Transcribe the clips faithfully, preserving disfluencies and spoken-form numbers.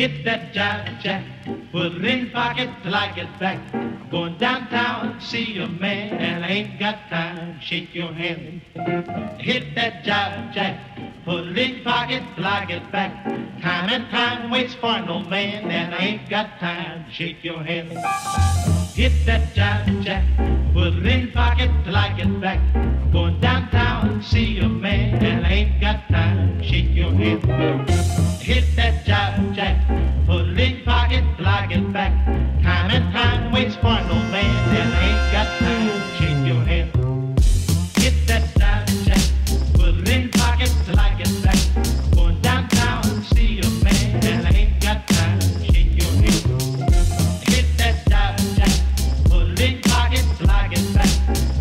Hit that jive jack, put it in pocket till I get back. I'm going downtown, see a man, and I ain't got time. Shake your hand. Hit that jive jack, put it in pocket till I get back. Time and time waits for no man, and I ain't got time. Shake your hand. Hit that jive jack, put it in pocket till I get back. I'm going downtown, see a man, and I ain't got time. Shake your hand. Hit that jive jack, put it in pocket till I get back. Time and time waits for no man, and I ain't got time. Shake your hand. Hit that jive jack, put it in pocket till I get back. Going downtown and see a man, and I ain't got time. Shake your hand. Hit that jive jack, put it in pocket till I get back.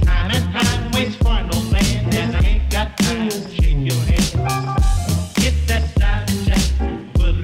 Time and time waits for no man, and I ain't got time. Shake your hand. Hit that jive jack, put it in pocket till I get back.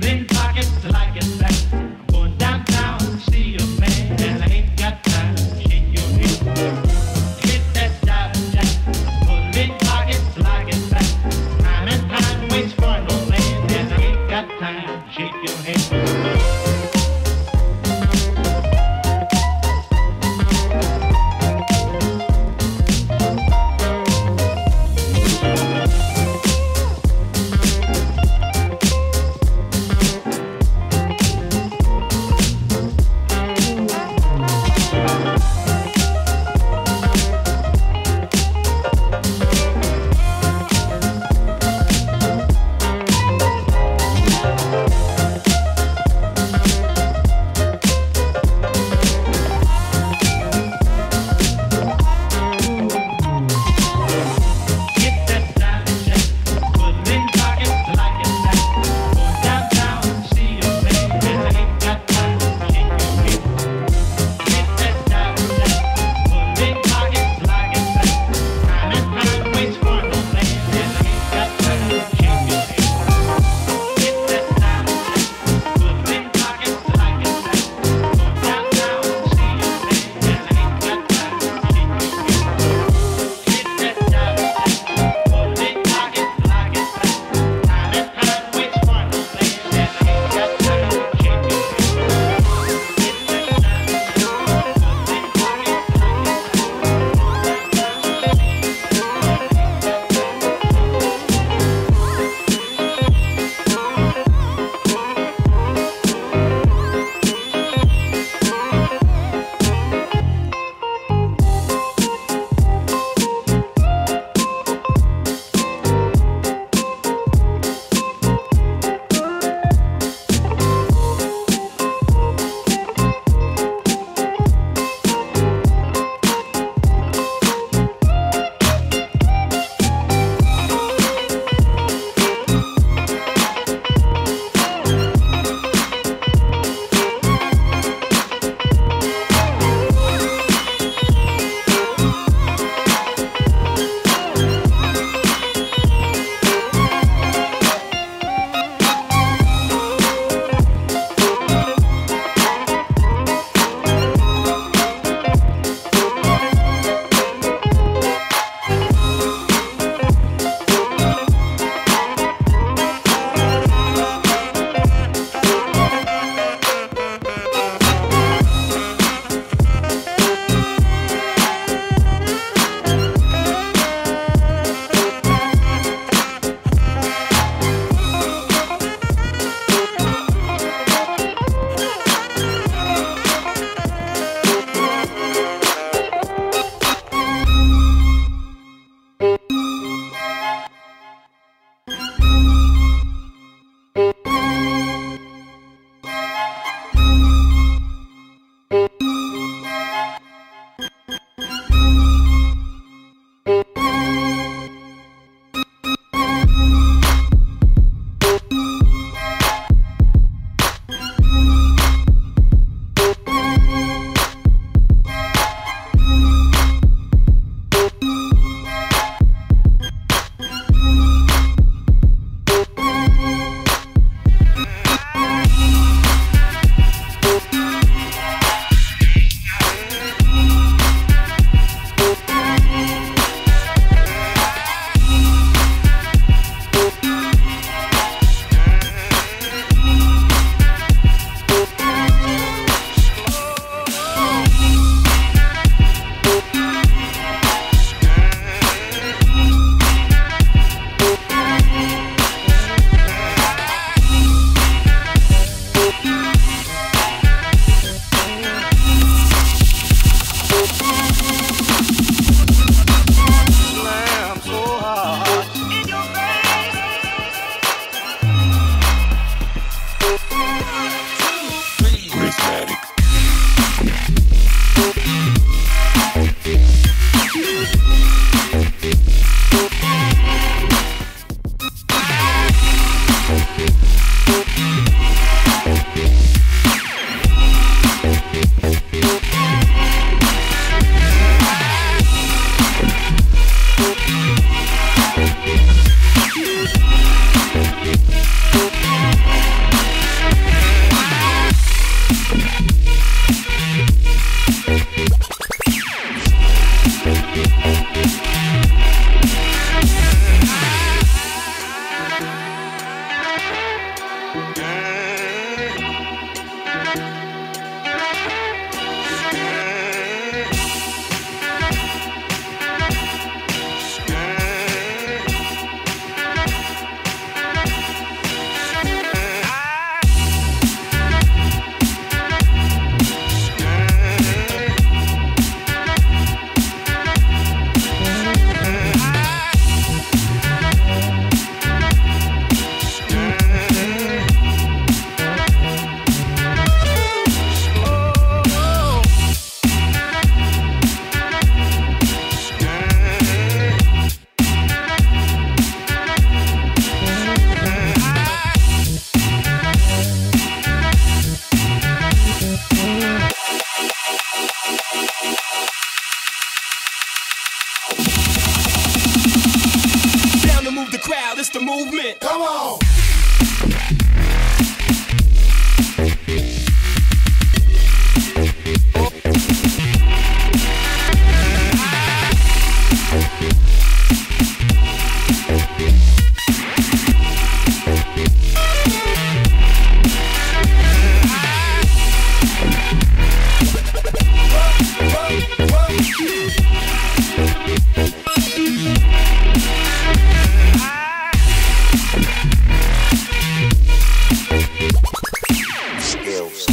Skills.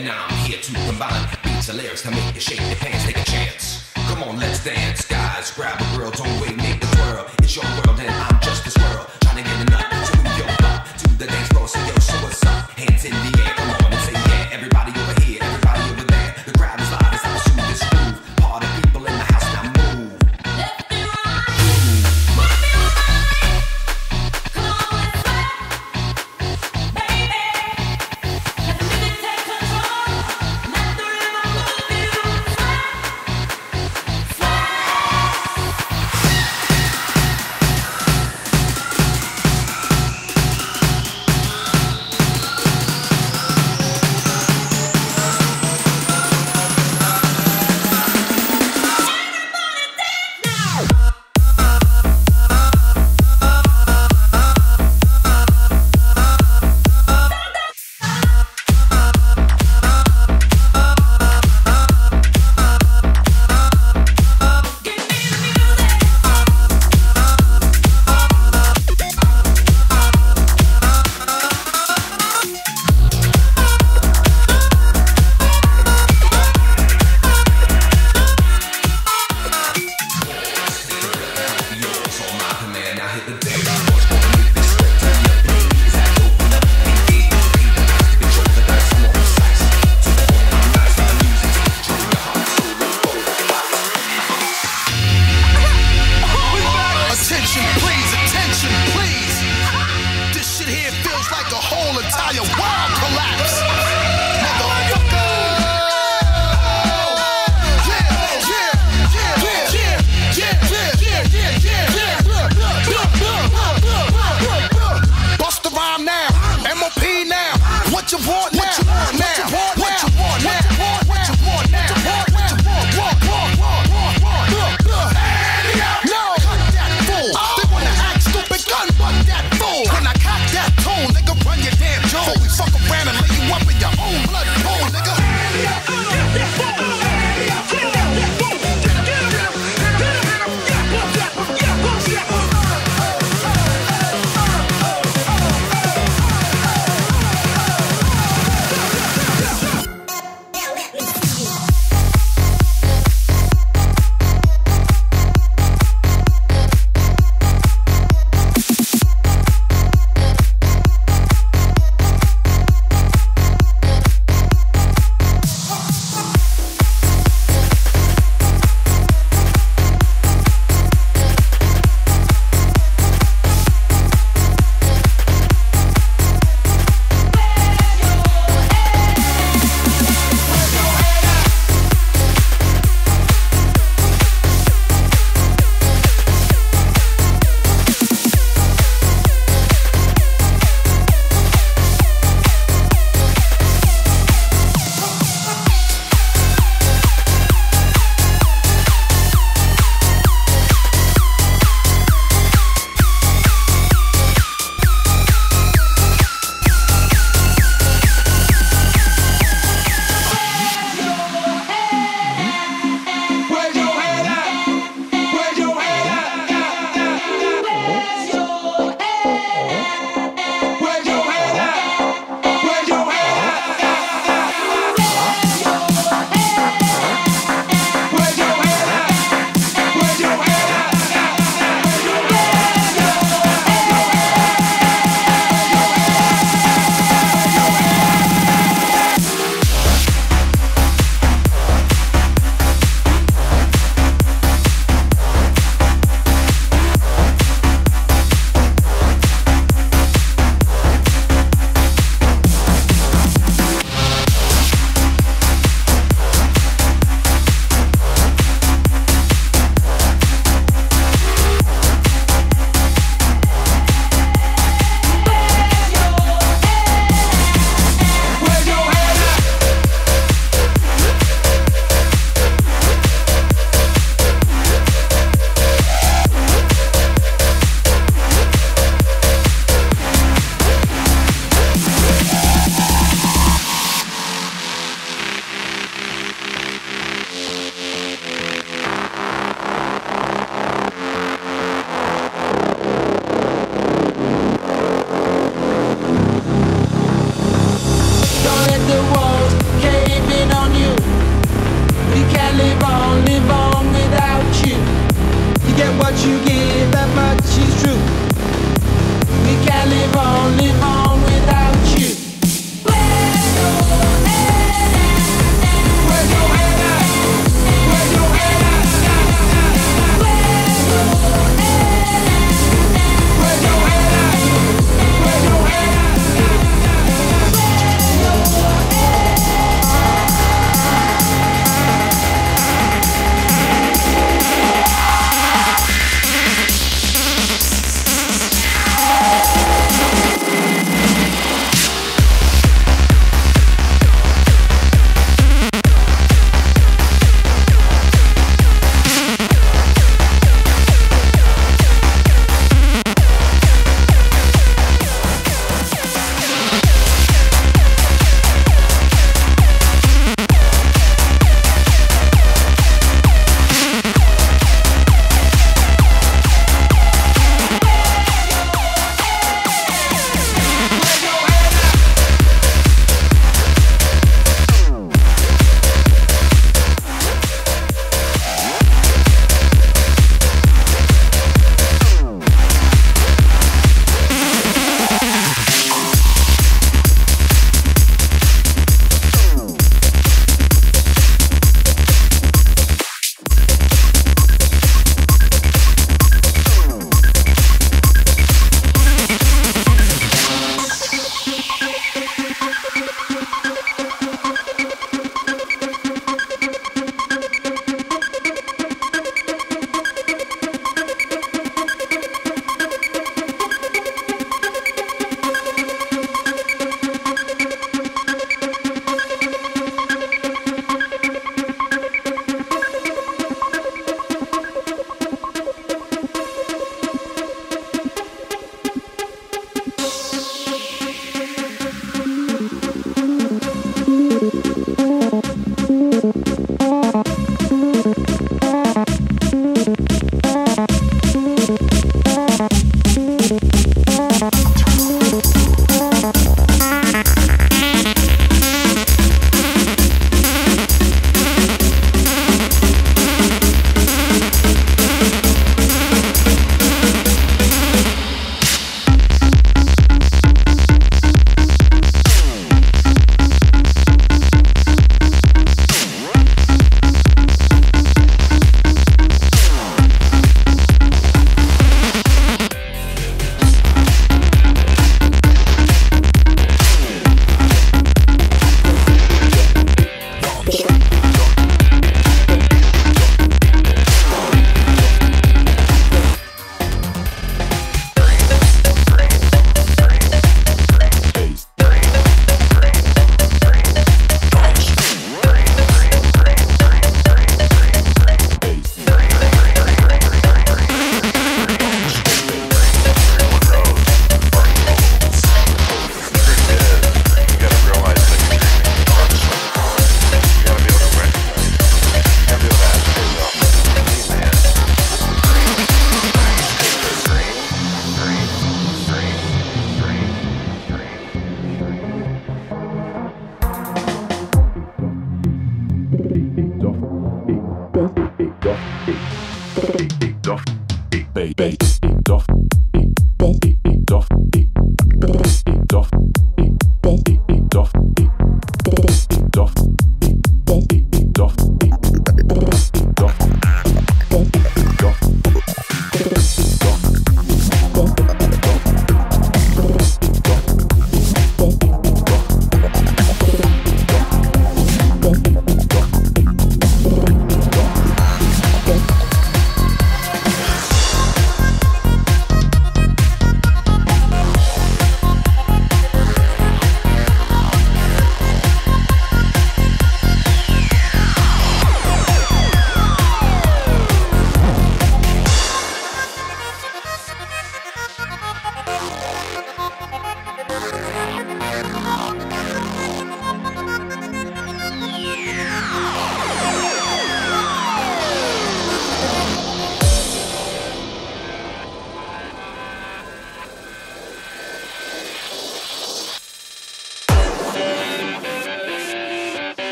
And now I'm here to combine beats and lyrics to make you shake your pants, take a chance. Come on, let's dance, guys. Grab a girl, don't wait, make the twirl. It's your world and I'm just a swirl. Trying to get a nut, so move your butt to the dance floor. So yo, so what's up? Hands in the air, come on and say yeah. Everybody over here, everybody over there. The crowd is live as I pursue this groove. Party people in the house, now move. Left and right, move me all night. Come on, let's rock, baby. Let the music take control. Let the rhythm move you. Fly, fly.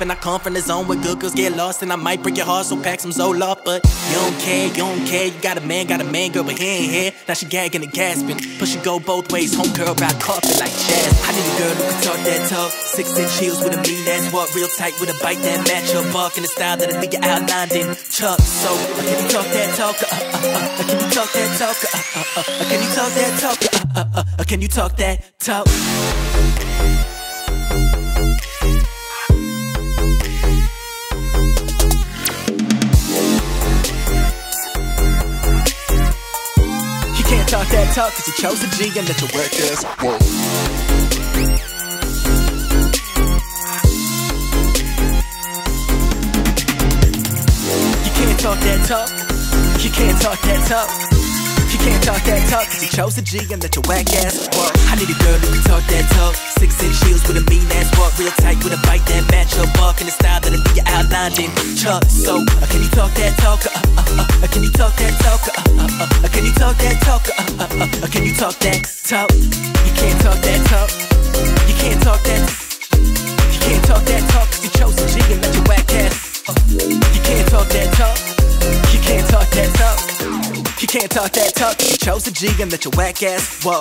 And I come from the zone where good girls get lost, and I might break your heart, so pack some Zoloft. But you don't care, you don't care. You got a man, got a man, girl, but he ain't here. Now she gagging and gasping, push it go both ways. Homegirl ride carpet like jazz. I need a girl who can talk that talk, six inch heels with a mean ass walk, real tight with a bite that match up walk, and the style that I think you outlined in Chuck. So uh, can you talk that talk? Uh, uh, uh, can you talk that talk? Uh, uh, uh, can you talk that talk? Uh, uh, uh, uh, can you talk that talk? Talk that talk, cause you chose a G and let your work just work. You can't talk that talk, you can't talk that talk. You can't talk that talk, cause you chose a G and let your whack ass work. I need a girl who can talk that talk, six inch heels with a mean ass walk, real tight with a bite that match your walk, and the style that'll be your outlined in Chuck. So, uh, can you talk that talk? Uh, uh, uh, can you talk that talk? Uh, uh, uh, can you talk that talk? Uh, uh, uh, can you talk that talk? You can't talk that talk. You can't talk that. You can't talk that talk. Cause you chose a G and let your whack ass. Uh, you can't talk that talk. You can't talk that talk. You can't talk that talk. Cause you chose a G and let your whack ass. Whoa.